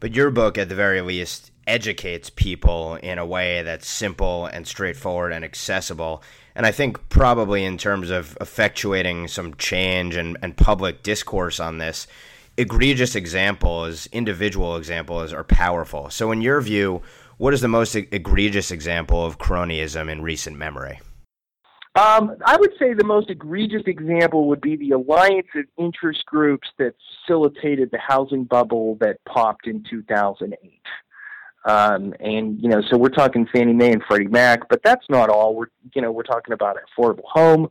But your book, at the very least, educates people in a way that's simple and straightforward and accessible. And I think probably in terms of effectuating some change and public discourse on this, egregious examples, individual examples are powerful. So in your view, what is the most egregious example of cronyism in recent memory? I would say the most egregious example would be the alliance of interest groups that facilitated the housing bubble that popped in 2008. So we're talking Fannie Mae and Freddie Mac, but that's not all. We're talking about Affordable Home,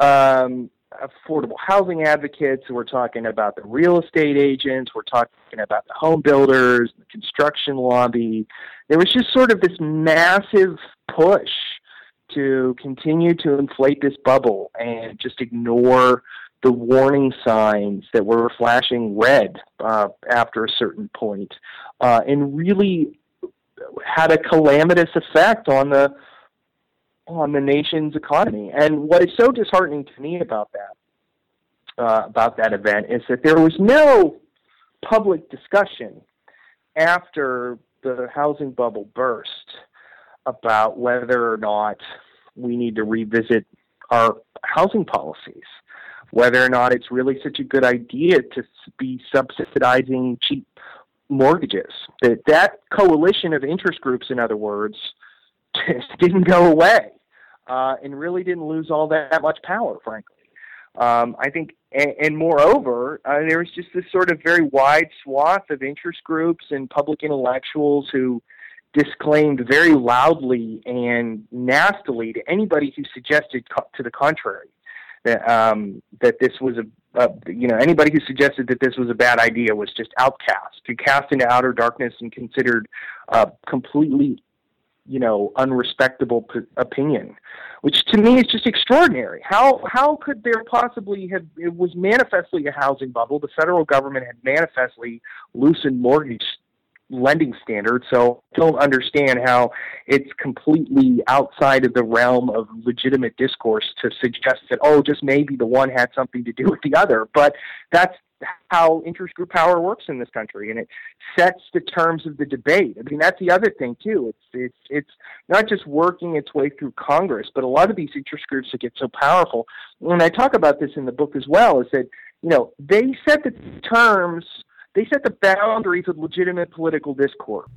affordable housing advocates. We're talking about the real estate agents. We're talking about the home builders, the construction lobby. There was just sort of this massive push to continue to inflate this bubble and just ignore the warning signs that were flashing red after a certain point, and really had a calamitous effect on the nation's economy. And what is so disheartening to me about that event is that there was no public discussion after the housing bubble burst about whether or not we need to revisit our housing policies, whether or not it's really such a good idea to be subsidizing cheap mortgages. That coalition of interest groups, in other words, just didn't go away and really didn't lose all that much power, frankly. I think, and moreover, there was just this sort of very wide swath of interest groups and public intellectuals who disclaimed very loudly and nastily to anybody who suggested to the contrary that this was anybody who suggested that this was a bad idea was just outcast, who cast into outer darkness and considered completely, unrespectable opinion, which to me is just extraordinary. How could there possibly have? It was manifestly a housing bubble. The federal government had manifestly loosened mortgage lending standards, so I don't understand how it's completely outside of the realm of legitimate discourse to suggest that, just maybe the one had something to do with the other. But that's how interest group power works in this country, and it sets the terms of the debate. I mean, that's the other thing, too. It's not just working its way through Congress, but a lot of these interest groups that get so powerful, and I talk about this in the book as well, is that, they set the terms. They set the boundaries of legitimate political discourse.